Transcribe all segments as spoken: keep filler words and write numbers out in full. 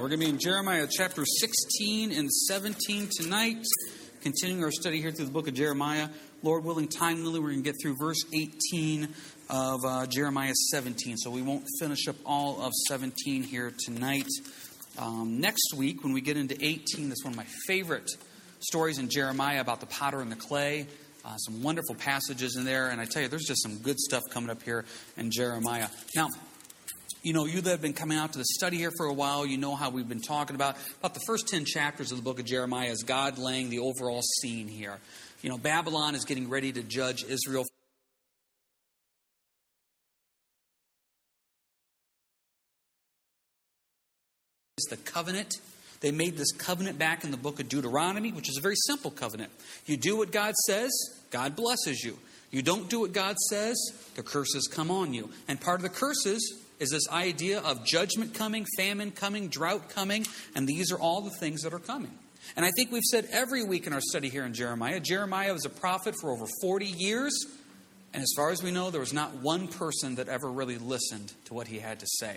We're going to be in Jeremiah chapter sixteen and seventeen tonight, continuing our study here through the book of Jeremiah. Lord willing, time lily, we're going to get through verse eighteen of uh, Jeremiah seventeen, so we won't finish up all of seventeen here tonight. Um, next week, when we get into eighteen, that's one of my favorite stories in Jeremiah about the potter and the clay. Uh, some wonderful passages in there, and I tell you, there's just some good stuff coming up here in Jeremiah. Now, you know, you that have been coming out to the study here for a while, you know how we've been talking about, about the first ten chapters of the book of Jeremiah is God laying the overall scene here. You know, Babylon is getting ready to judge Israel. It's the covenant. They made this covenant back in the book of Deuteronomy, which is a very simple covenant. You do what God says, God blesses you. You don't do what God says, the curses come on you. And part of the curses is this idea of judgment coming, famine coming, drought coming, and these are all the things that are coming. And I think we've said every week in our study here in Jeremiah, Jeremiah was a prophet for over forty years, and as far as we know, there was not one person that ever really listened to what he had to say.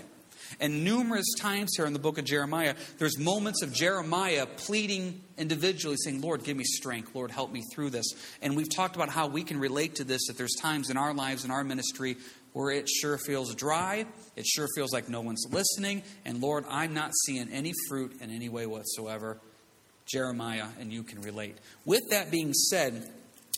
And numerous times here in the book of Jeremiah, there's moments of Jeremiah pleading individually, saying, Lord, give me strength. Lord, help me through this. And we've talked about how we can relate to this, that there's times in our lives, in our ministry, where it sure feels dry. It sure feels like no one's listening. And Lord, I'm not seeing any fruit in any way whatsoever. Jeremiah, and you can relate. With that being said,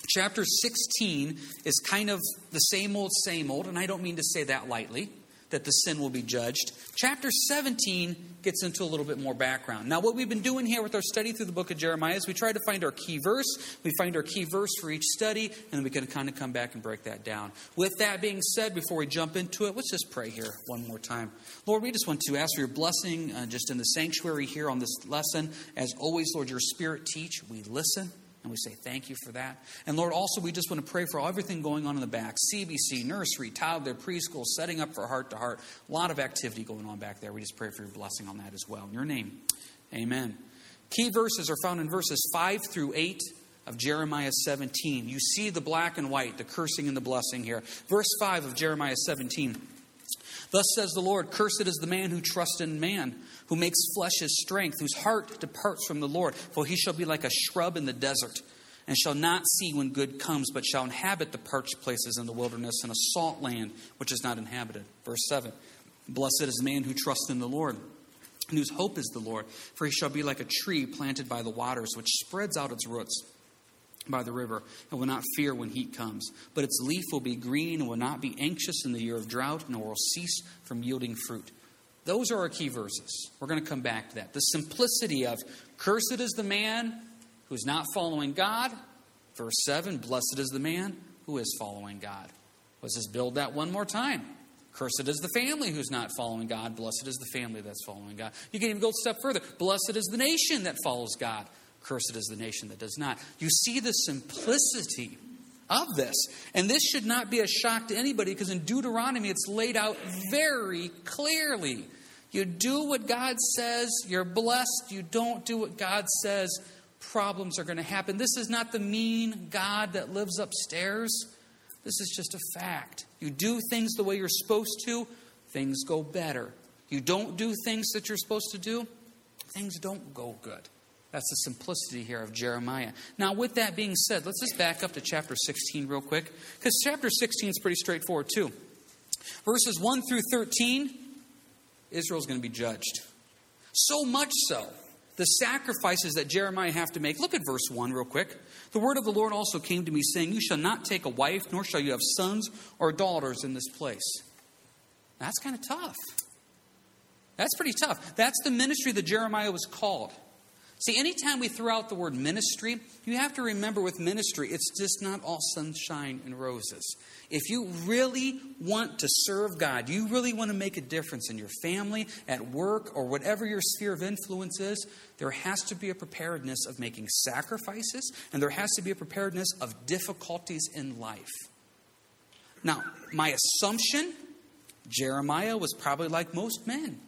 chapter sixteen is kind of the same old, same old. And I don't mean to say that lightly, that the sin will be judged. Chapter seventeen gets into a little bit more background. Now, what we've been doing here with our study through the book of Jeremiah is we try to find our key verse. We find our key verse for each study, and then we can kind of come back and break that down. With that being said, before we jump into it, let's just pray here one more time. Lord, we just want to ask for your blessing uh, just in the sanctuary here on this lesson. As always, Lord, your Spirit teach. We listen. And we say thank you for that. And Lord, also we just want to pray for everything going on in the back. C B C, nursery, toddler, preschool, setting up for heart to heart. A lot of activity going on back there. We just pray for your blessing on that as well. In your name, amen. Key verses are found in verses five through eight of Jeremiah seventeen. You see the black and white, the cursing and the blessing here. Verse five of Jeremiah seventeen. Thus says the Lord, cursed is the man who trusts in man, who makes flesh his strength, whose heart departs from the Lord. For he shall be like a shrub in the desert, and shall not see when good comes, but shall inhabit the parched places in the wilderness and a salt land which is not inhabited. Verse seven, blessed is the man who trusts in the Lord, and whose hope is the Lord. For he shall be like a tree planted by the waters, which spreads out its roots by the river, and will not fear when heat comes. But its leaf will be green, and will not be anxious in the year of drought, nor will cease from yielding fruit. Those are our key verses. We're going to come back to that. The simplicity of, cursed is the man who is not following God. Verse seven, blessed is the man who is following God. Let's just build that one more time. Cursed is the family who's not following God. Blessed is the family that's following God. You can even go a step further. Blessed is the nation that follows God. Cursed is the nation that does not. You see the simplicity of this. And this should not be a shock to anybody, because in Deuteronomy it's laid out very clearly. You do what God says, you're blessed. You don't do what God says, problems are going to happen. This is not the mean God that lives upstairs. This is just a fact. You do things the way you're supposed to, things go better. You don't do things that you're supposed to do, things don't go good. That's the simplicity here of Jeremiah. Now, with that being said, let's just back up to chapter sixteen real quick, because chapter sixteen is pretty straightforward too. Verses one through thirteen, Israel's going to be judged. So much so, the sacrifices that Jeremiah have to make. Look at verse one real quick. The word of the Lord also came to me, saying, you shall not take a wife, nor shall you have sons or daughters in this place. That's kind of tough. That's pretty tough. That's the ministry that Jeremiah was called. See, anytime we throw out the word ministry, you have to remember with ministry, it's just not all sunshine and roses. If you really want to serve God, you really want to make a difference in your family, at work, or whatever your sphere of influence is, there has to be a preparedness of making sacrifices, and there has to be a preparedness of difficulties in life. Now, my assumption, Jeremiah was probably like most men.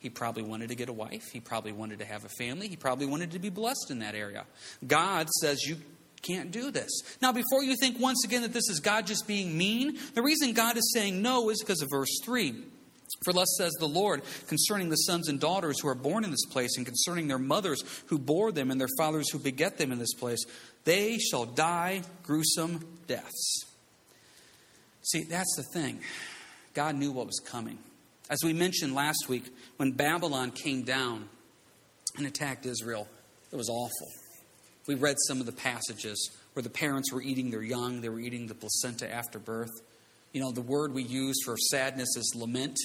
He probably wanted to get a wife. He probably wanted to have a family. He probably wanted to be blessed in that area. God says you can't do this. Now, before you think once again that this is God just being mean, the reason God is saying no is because of verse three. For thus says the Lord, concerning the sons and daughters who are born in this place, and concerning their mothers who bore them, and their fathers who beget them in this place, they shall die gruesome deaths. See, that's the thing. God knew what was coming. As we mentioned last week, when Babylon came down and attacked Israel, it was awful. We read some of the passages where the parents were eating their young, they were eating the placenta after birth. You know, the word we use for sadness is lament.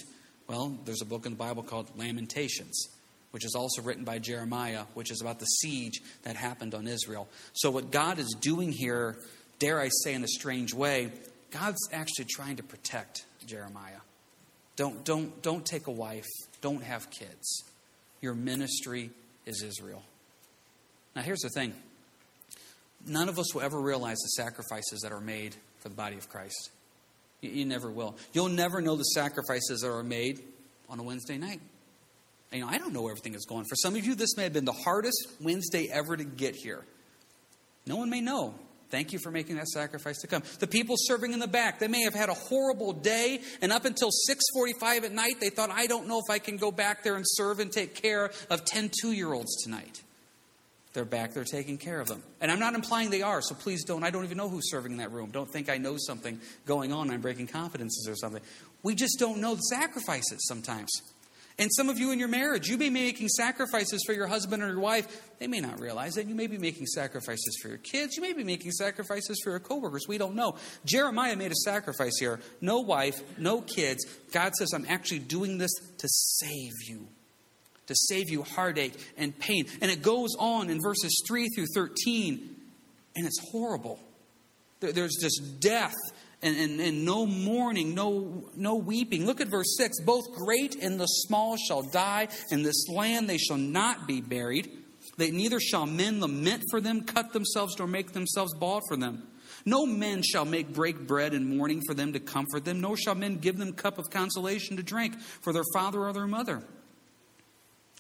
Well, there's a book in the Bible called Lamentations, which is also written by Jeremiah, which is about the siege that happened on Israel. So what God is doing here, dare I say in a strange way, God's actually trying to protect Jeremiah. Don't, don't, don't take a wife. Don't have kids. Your ministry is Israel. Now, here's the thing. None of us will ever realize the sacrifices that are made for the body of Christ. You, you never will. You'll never know the sacrifices that are made on a Wednesday night. And, you know, I don't know where everything is going. For some of you, this may have been the hardest Wednesday ever to get here. No one may know. Thank you for making that sacrifice to come. The people serving in the back, they may have had a horrible day, and up until six forty-five at night, they thought, I don't know if I can go back there and serve and take care of ten two-year-olds tonight. They're back there taking care of them. And I'm not implying they are, so please don't. I don't even know who's serving in that room. Don't think I know something going on. I'm breaking confidences or something. We just don't know the sacrifices sometimes. And some of you in your marriage, you may be making sacrifices for your husband or your wife. They may not realize it. You may be making sacrifices for your kids. You may be making sacrifices for your coworkers. We don't know. Jeremiah made a sacrifice here. No wife, no kids. God says, I'm actually doing this to save you. To save you heartache and pain. And it goes on in verses three through thirteen. And it's horrible. There's just death. And, and, and no mourning, no no weeping. Look at verse six. Both great and the small shall die. In this land they shall not be buried. They neither shall men lament for them, cut themselves, nor make themselves bald for them. No men shall make break bread and mourning for them to comfort them, nor shall men give them cup of consolation to drink for their father or their mother.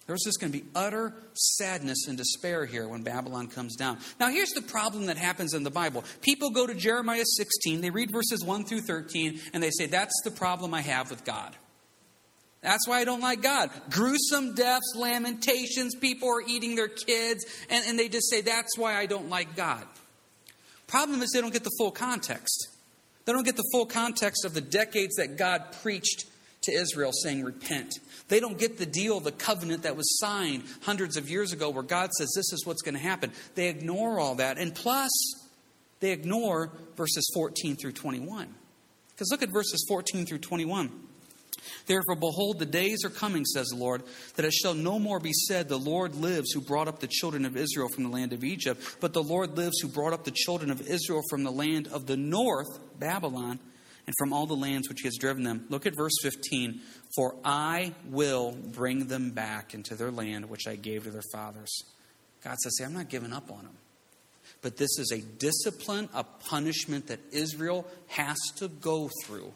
There's just going to be utter sadness and despair here when Babylon comes down. Now, here's the problem that happens in the Bible. People go to Jeremiah sixteen, they read verses one through thirteen, and they say, that's the problem I have with God. That's why I don't like God. Gruesome deaths, lamentations, people are eating their kids, and, and they just say, that's why I don't like God. Problem is they don't get the full context. They don't get the full context of the decades that God preached to Israel saying, repent. They don't get the deal, the covenant that was signed hundreds of years ago where God says this is what's going to happen. They ignore all that. And plus, they ignore verses fourteen through twenty-one. Because look at verses fourteen through twenty-one. Therefore, behold, the days are coming, says the Lord, that it shall no more be said, the Lord lives who brought up the children of Israel from the land of Egypt, but the Lord lives who brought up the children of Israel from the land of the north, Babylon, and from all the lands which he has driven them. Look at verse fifteen. For I will bring them back into their land, which I gave to their fathers. God says, see, I'm not giving up on them. But this is a discipline, a punishment that Israel has to go through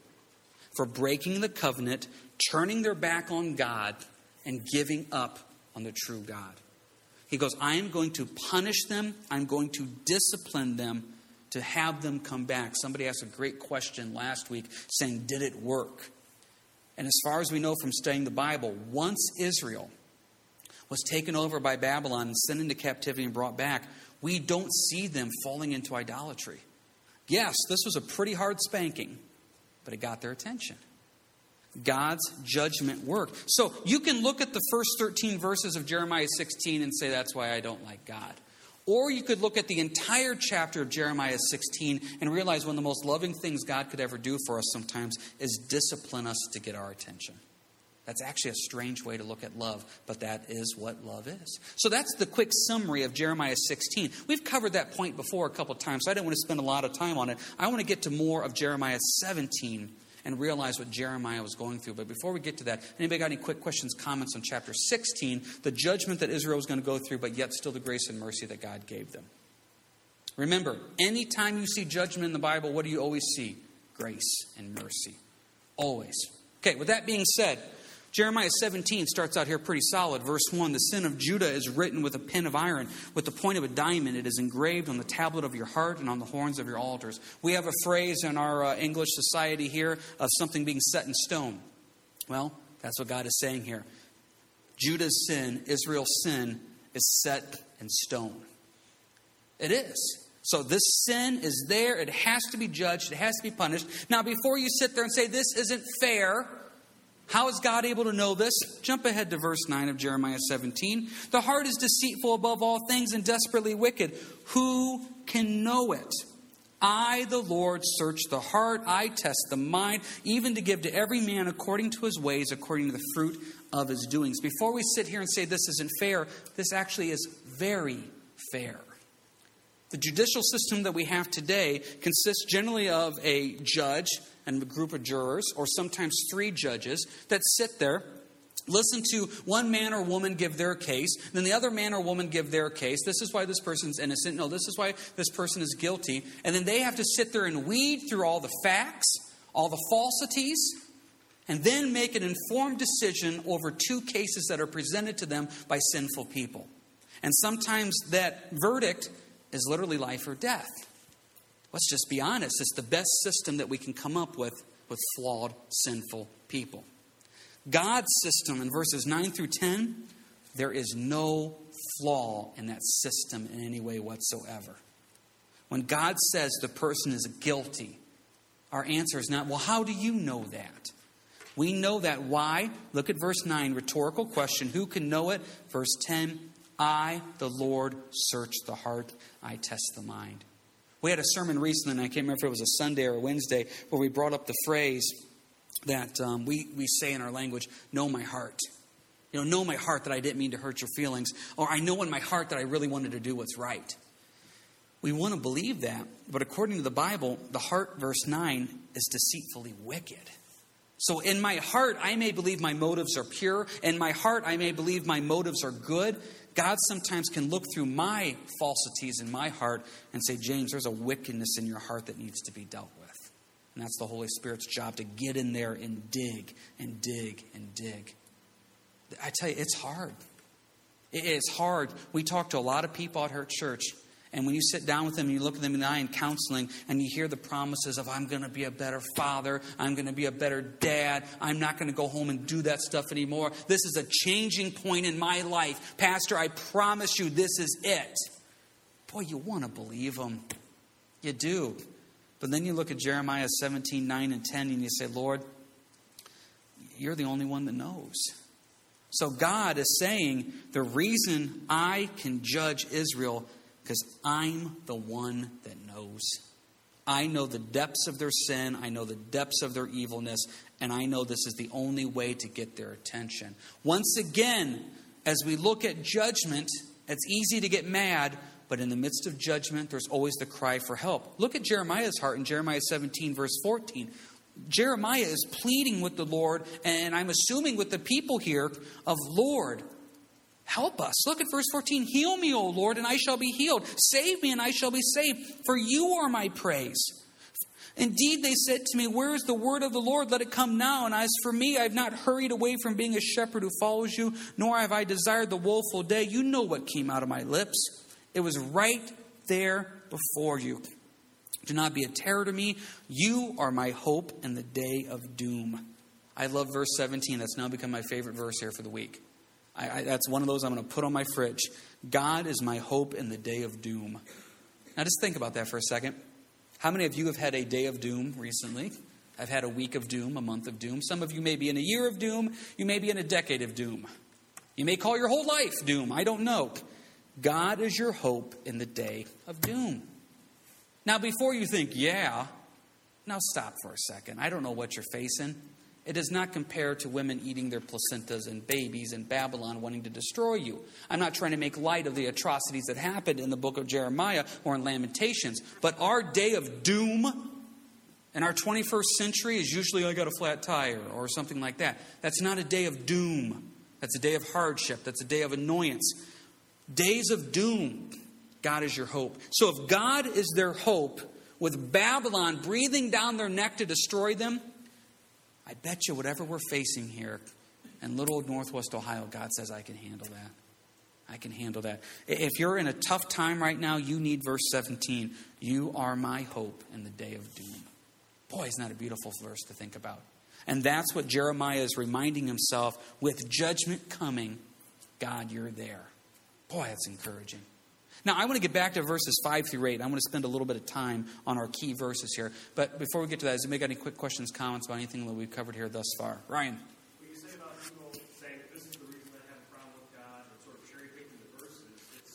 for breaking the covenant, turning their back on God, and giving up on the true God. He goes, I am going to punish them. I'm going to discipline them. To have them come back. Somebody asked a great question last week saying, did it work? And as far as we know from studying the Bible, once Israel was taken over by Babylon and sent into captivity and brought back, we don't see them falling into idolatry. Yes, this was a pretty hard spanking, but it got their attention. God's judgment worked. So you can look at the first thirteen verses of Jeremiah sixteen and say, that's why I don't like God. Or you could look at the entire chapter of Jeremiah sixteen and realize one of the most loving things God could ever do for us sometimes is discipline us to get our attention. That's actually a strange way to look at love, but that is what love is. So that's the quick summary of Jeremiah sixteen. We've covered that point before a couple times, so I didn't want to spend a lot of time on it. I want to get to more of Jeremiah seventeen and realize what Jeremiah was going through. But before we get to that, anybody got any quick questions, comments on chapter sixteen, the judgment that Israel was going to go through, but yet still the grace and mercy that God gave them? Remember, anytime you see judgment in the Bible, what do you always see? Grace and mercy. Always. Okay, with that being said, Jeremiah seventeen starts out here pretty solid. Verse one, the sin of Judah is written with a pen of iron. With the point of a diamond, it is engraved on the tablet of your heart and on the horns of your altars. We have a phrase in our uh, English society here of something being set in stone. Well, that's what God is saying here. Judah's sin, Israel's sin, is set in stone. It is. So this sin is there. It has to be judged. It has to be punished. Now, before you sit there and say, this isn't fair, how is God able to know this? Jump ahead to verse nine of Jeremiah seventeen. The heart is deceitful above all things and desperately wicked. Who can know it? I, the Lord, search the heart. I test the mind, even to give to every man according to his ways, according to the fruit of his doings. Before we sit here and say this isn't fair, this actually is very fair. The judicial system that we have today consists generally of a judge and a group of jurors, or sometimes three judges, that sit there, listen to one man or woman give their case, then the other man or woman give their case. This is why this person's innocent. No, this is why this person is guilty. And then they have to sit there and weed through all the facts, all the falsities, and then make an informed decision over two cases that are presented to them by sinful people. And sometimes that verdict is literally life or death. Let's just be honest. It's the best system that we can come up with with flawed, sinful people. God's system in verses nine through ten, there is no flaw in that system in any way whatsoever. When God says the person is guilty, our answer is not, well, how do you know that? We know that. Why? Look at verse nine, rhetorical question. Who can know it? Verse ten, I, the Lord, search the heart. I test the mind. We had a sermon recently, and I can't remember if it was a Sunday or a Wednesday, where we brought up the phrase that um, we, we say in our language, know my heart. You know, know my heart that I didn't mean to hurt your feelings. Or I know in my heart that I really wanted to do what's right. We want to believe that, but according to the Bible, the heart, verse nine, is deceitfully wicked. So in my heart, I may believe my motives are pure. In my heart, I may believe my motives are good. God sometimes can look through my falsities in my heart and say, James, there's a wickedness in your heart that needs to be dealt with. And that's the Holy Spirit's job, to get in there and dig and dig and dig. I tell you, it's hard. It is hard. We talk to a lot of people at her church. And when you sit down with them and you look at them in the eye in counseling and you hear the promises of, I'm going to be a better father. I'm going to be a better dad. I'm not going to go home and do that stuff anymore. This is a changing point in my life. Pastor, I promise you this is it. Boy, you want to believe them. You do. But then you look at Jeremiah seventeen, nine and ten and you say, Lord, you're the only one that knows. So God is saying the reason I can judge Israel, because I'm the one that knows. I know the depths of their sin. I know the depths of their evilness. And I know this is the only way to get their attention. Once again, as we look at judgment, it's easy to get mad. But in the midst of judgment, there's always the cry for help. Look at Jeremiah's heart in Jeremiah seventeen, verse fourteen. Jeremiah is pleading with the Lord, and I'm assuming with the people here, of Lord, help us. Look at verse fourteen. Heal me, O Lord, and I shall be healed. Save me, and I shall be saved. For you are my praise. Indeed, they said to me, where is the word of the Lord? Let it come now. And as for me, I have not hurried away from being a shepherd who follows you, nor have I desired the woeful day. You know what came out of my lips. It was right there before you. Do not be a terror to me. You are my hope in the day of doom. I love verse seventeen. That's now become my favorite verse here for the week. I, I, that's one of those I'm going to put on my fridge. God is my hope in the day of doom. Now just think about that for a second. How many of you have had a day of doom recently? I've had a week of doom, a month of doom. Some of you may be in a year of doom. You may be in a decade of doom. You may call your whole life doom. I don't know. God is your hope in the day of doom. Now, before you think, yeah, now stop for a second. I don't know what you're facing. It does not compare to women eating their placentas and babies and Babylon wanting to destroy you. I'm not trying to make light of the atrocities that happened in the book of Jeremiah or in Lamentations. But our day of doom in our twenty-first century is usually, I got a flat tire or something like that. That's not a day of doom. That's a day of hardship. That's a day of annoyance. Days of doom, God is your hope. So if God is their hope, with Babylon breathing down their neck to destroy them, I bet you whatever we're facing here in little Northwest Ohio, God says, I can handle that. I can handle that. If you're in a tough time right now, you need verse seventeen. You are my hope in the day of doom. Boy, isn't that a beautiful verse to think about? And that's what Jeremiah is reminding himself. With judgment coming, God, you're there. Boy, that's encouraging. Now, I want to get back to verses five through eight. I want to spend a little bit of time on our key verses here. But before we get to that, has anybody got any quick questions, comments about anything that we've covered here thus far? Ryan. When you say about people saying that this is the reason they have a problem with God and sort of cherry-picking the verses, it's,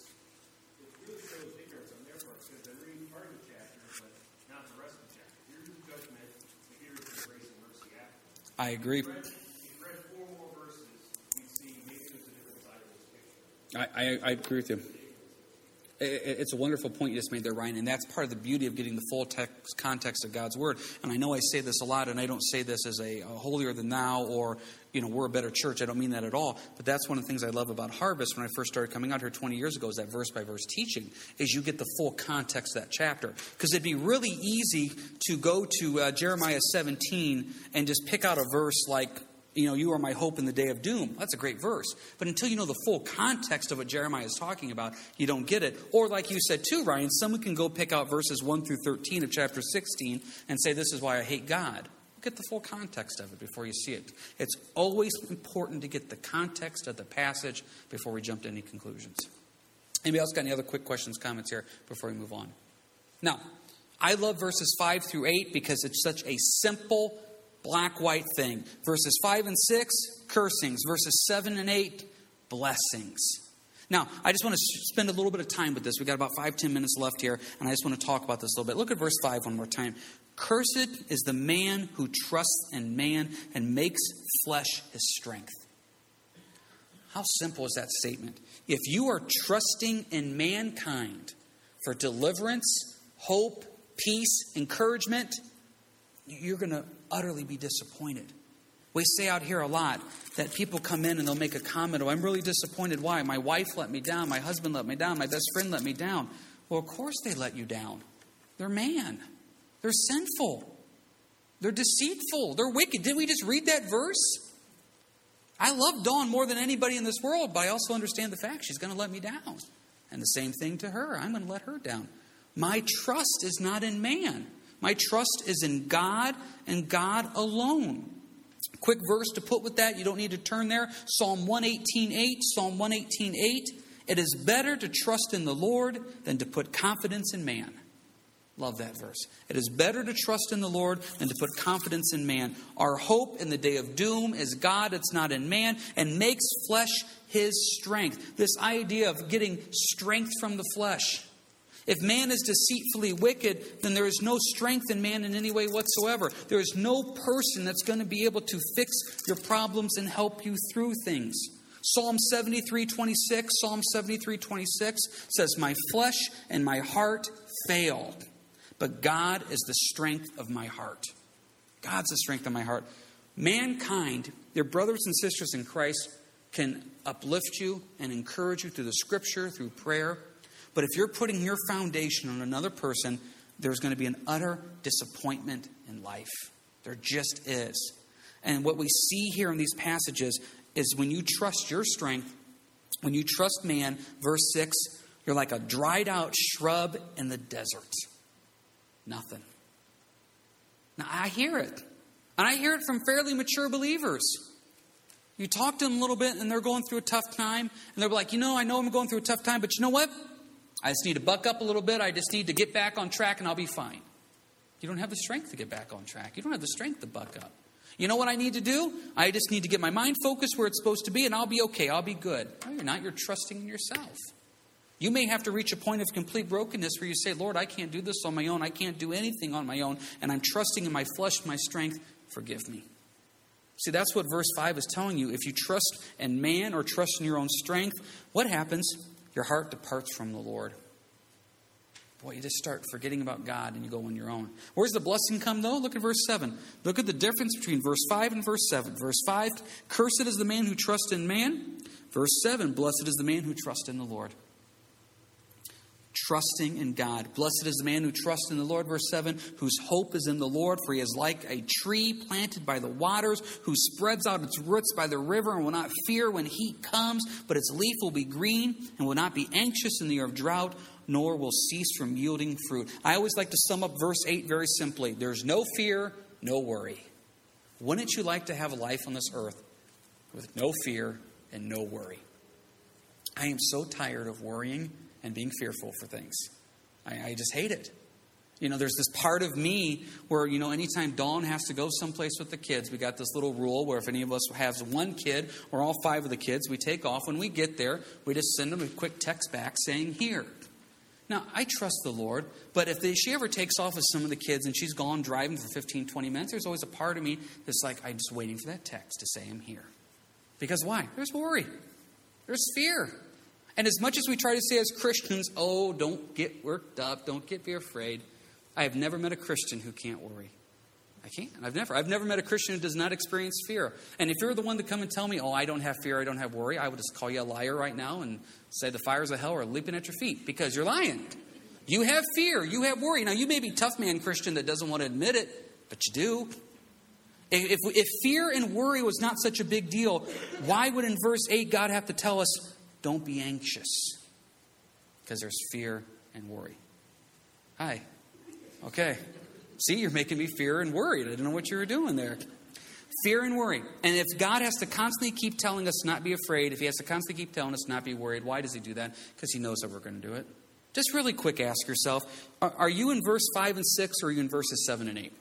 it really shows ignorance on their part because they're reading part of the chapter, but not the rest of the chapter. Here's the judgment, and here's the grace and mercy after. I agree. If you read, if you read four more verses, you'd see maybe there's a different side of this picture. I, I, I agree with you. It's a wonderful point you just made there, Ryan, and that's part of the beauty of getting the full text, context of God's Word. And I know I say this a lot, and I don't say this as a, a holier-than-thou or, you know, we're a better church. I don't mean that at all. But that's one of the things I love about Harvest when I first started coming out here twenty years ago is that verse-by-verse teaching, is you get the full context of that chapter. Because it'd be really easy to go to uh, Jeremiah seventeen and just pick out a verse like, you know, you are my hope in the day of doom. That's a great verse. But until you know the full context of what Jeremiah is talking about, you don't get it. Or like you said too, Ryan, someone can go pick out verses one through thirteen of chapter sixteen and say, this is why I hate God. Get the full context of it before you see it. It's always important to get the context of the passage before we jump to any conclusions. Anybody else got any other quick questions, comments here before we move on? Now, I love verses five through eight because it's such a simple black-white thing. Verses five and six, cursings. Verses seven and eight, blessings. Now, I just want to spend a little bit of time with this. We've got about five, ten minutes left here, and I just want to talk about this a little bit. Look at verse five one more time. Cursed is the man who trusts in man and makes flesh his strength. How simple is that statement? If you are trusting in mankind for deliverance, hope, peace, encouragement, you're going to utterly be disappointed. We say out here a lot that people come in and they'll make a comment, oh, I'm really disappointed. Why? My wife let me down. My husband let me down. My best friend let me down. Well, of course they let you down. They're man. They're sinful. They're deceitful. They're wicked. Didn't we just read that verse? I love Dawn more than anybody in this world, but I also understand the fact she's going to let me down. And the same thing to her. I'm going to let her down. My trust is not in man. My trust is in God and God alone. Quick verse to put with that. You don't need to turn there. Psalm one eighteen eight. Psalm one eighteen eight. It is better to trust in the Lord than to put confidence in man. Love that verse. It is better to trust in the Lord than to put confidence in man. Our hope in the day of doom is God. It's not in man. And makes flesh his strength. This idea of getting strength from the flesh. If man is deceitfully wicked, then there is no strength in man in any way whatsoever. There is no person that's going to be able to fix your problems and help you through things. Psalm seventy-three twenty-six, Psalm seventy-three twenty-six says, my flesh and my heart fail, but God is the strength of my heart. God's the strength of my heart. Mankind, their brothers and sisters in Christ, can uplift you and encourage you through the Scripture, through prayer. But if you're putting your foundation on another person, there's going to be an utter disappointment in life. There just is. And what we see here in these passages is when you trust your strength, when you trust man, verse six, you're like a dried out shrub in the desert. Nothing. Now, I hear it. And I hear it from fairly mature believers. You talk to them a little bit and they're going through a tough time. And they're like, you know, I know I'm going through a tough time, but you know what? I just need to buck up a little bit. I just need to get back on track and I'll be fine. You don't have the strength to get back on track. You don't have the strength to buck up. You know what I need to do? I just need to get my mind focused where it's supposed to be and I'll be okay. I'll be good. No, you're not. You're trusting in yourself. You may have to reach a point of complete brokenness where you say, Lord, I can't do this on my own. I can't do anything on my own. And I'm trusting in my flesh, my strength. Forgive me. See, that's what verse five is telling you. If you trust in man or trust in your own strength, what happens? Your heart departs from the Lord. Boy, you just start forgetting about God and you go on your own. Where's the blessing come, though? Look at verse seven. Look at the difference between verse five and verse seven. Verse five, cursed is the man who trusts in man. Verse seven, blessed is the man who trusts in the Lord. Trusting in God. Blessed is the man who trusts in the Lord. Verse seven, whose hope is in the Lord, for he is like a tree planted by the waters, who spreads out its roots by the river and will not fear when heat comes, but its leaf will be green and will not be anxious in the year of drought, nor will cease from yielding fruit. I always like to sum up verse eight very simply. There's no fear, no worry. Wouldn't you like to have a life on this earth with no fear and no worry? I am so tired of worrying and being fearful for things. I, I just hate it. You know, there's this part of me where, you know, anytime Dawn has to go someplace with the kids, we got this little rule where if any of us has one kid or all five of the kids, we take off. When we get there, we just send them a quick text back saying, here. Now, I trust the Lord, but if the, she ever takes off with some of the kids and she's gone driving for fifteen, twenty minutes, there's always a part of me that's like, I'm just waiting for that text to say I'm here. Because why? There's worry. There's fear. And as much as we try to say as Christians, oh, don't get worked up, don't get be afraid, I have never met a Christian who can't worry. I can't. I've never. I've never met a Christian who does not experience fear. And if you're the one to come and tell me, oh, I don't have fear, I don't have worry, I would just call you a liar right now and say the fires of hell are leaping at your feet because you're lying. You have fear. You have worry. Now, you may be a tough man Christian that doesn't want to admit it, but you do. If, if fear and worry was not such a big deal, why would in verse eight God have to tell us, don't be anxious? Because there's fear and worry. Hi. Okay. See, you're making me fear and worried. I didn't know what you were doing there. Fear and worry. And if God has to constantly keep telling us not be afraid, if he has to constantly keep telling us not be worried, why does he do that? Because he knows that we're going to do it. Just really quick, ask yourself, are you in verse five and six or are you in verses seven and eight?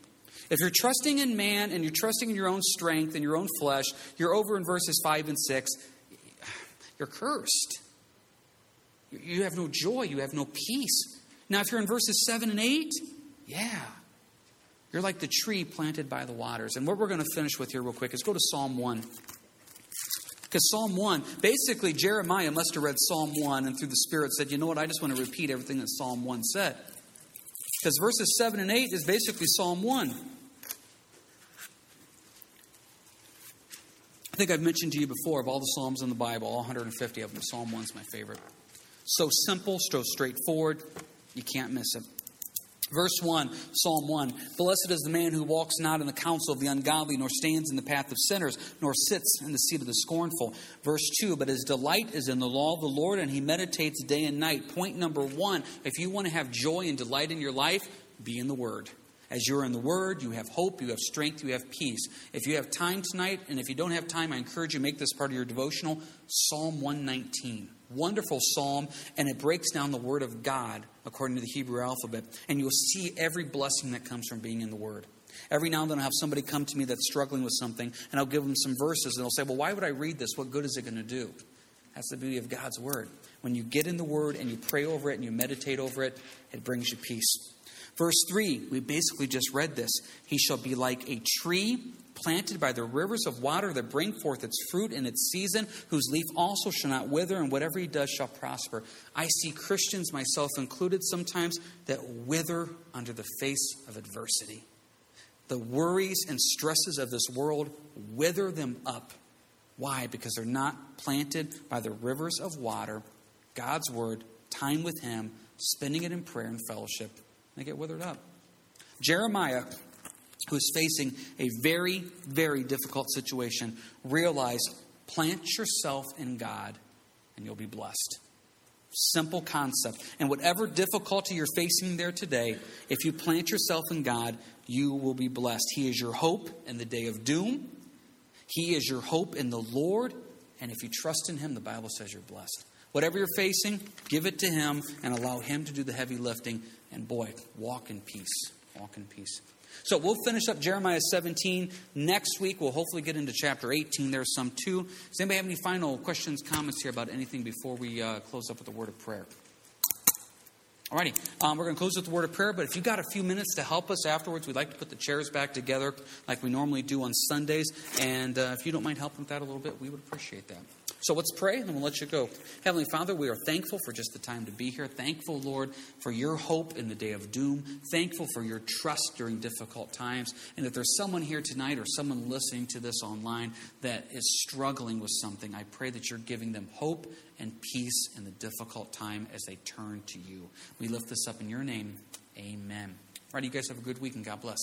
If you're trusting in man and you're trusting in your own strength and your own flesh, you're over in verses five and six, you're cursed. You have no joy. You have no peace. Now, if you're in verses seven and eight, yeah. You're like the tree planted by the waters. And what we're going to finish with here real quick is go to Psalm one. Because Psalm one, basically Jeremiah must have read Psalm one and through the Spirit said, you know what, I just want to repeat everything that Psalm one said. Because verses seven and eight is basically Psalm one. I think I've mentioned to you before, of all the Psalms in the Bible, all one hundred fifty of them, Psalm one's my favorite. So simple, so straightforward, you can't miss it. Verse one, Psalm one, blessed is the man who walks not in the counsel of the ungodly, nor stands in the path of sinners, nor sits in the seat of the scornful. Verse two, but his delight is in the law of the Lord, and he meditates day and night. Point number one, if you want to have joy and delight in your life, be in the Word. As you're in the Word, you have hope, you have strength, you have peace. If you have time tonight, and if you don't have time, I encourage you to make this part of your devotional, Psalm one nineteen. Wonderful psalm, and it breaks down the Word of God according to the Hebrew alphabet. And you'll see every blessing that comes from being in the Word. Every now and then I'll have somebody come to me that's struggling with something, and I'll give them some verses, and they'll say, well, why would I read this? What good is it going to do? That's the beauty of God's Word. When you get in the Word and you pray over it and you meditate over it, it brings you peace. Verse three, we basically just read this. He shall be like a tree planted by the rivers of water that bring forth its fruit in its season, whose leaf also shall not wither, and whatever he does shall prosper. I see Christians, myself included sometimes, that wither under the face of adversity. The worries and stresses of this world wither them up. Why? Because they're not planted by the rivers of water, God's Word, time with him, spending it in prayer and fellowship. They get withered up. Jeremiah, who is facing a very, very difficult situation, realized, plant yourself in God and you'll be blessed. Simple concept. And whatever difficulty you're facing there today, if you plant yourself in God, you will be blessed. He is your hope in the day of doom. He is your hope in the Lord. And if you trust in him, the Bible says you're blessed. Whatever you're facing, give it to him and allow him to do the heavy lifting. And boy, walk in peace. Walk in peace. So we'll finish up Jeremiah seventeen. Next week, we'll hopefully get into chapter eighteen. There's some too. Does anybody have any final questions, comments here about anything before we uh, close up with a word of prayer? Alrighty, um, we're going to close with the word of prayer, but if you've got a few minutes to help us afterwards, we'd like to put the chairs back together like we normally do on Sundays. And uh, if you don't mind helping with that a little bit, we would appreciate that. So let's pray, and we'll let you go. Heavenly Father, we are thankful for just the time to be here. Thankful, Lord, for your hope in the day of doom. Thankful for your trust during difficult times. And if there's someone here tonight or someone listening to this online that is struggling with something, I pray that you're giving them hope and peace in the difficult time as they turn to you. We lift this up in your name. Amen. All right, you guys have a good week, and God bless.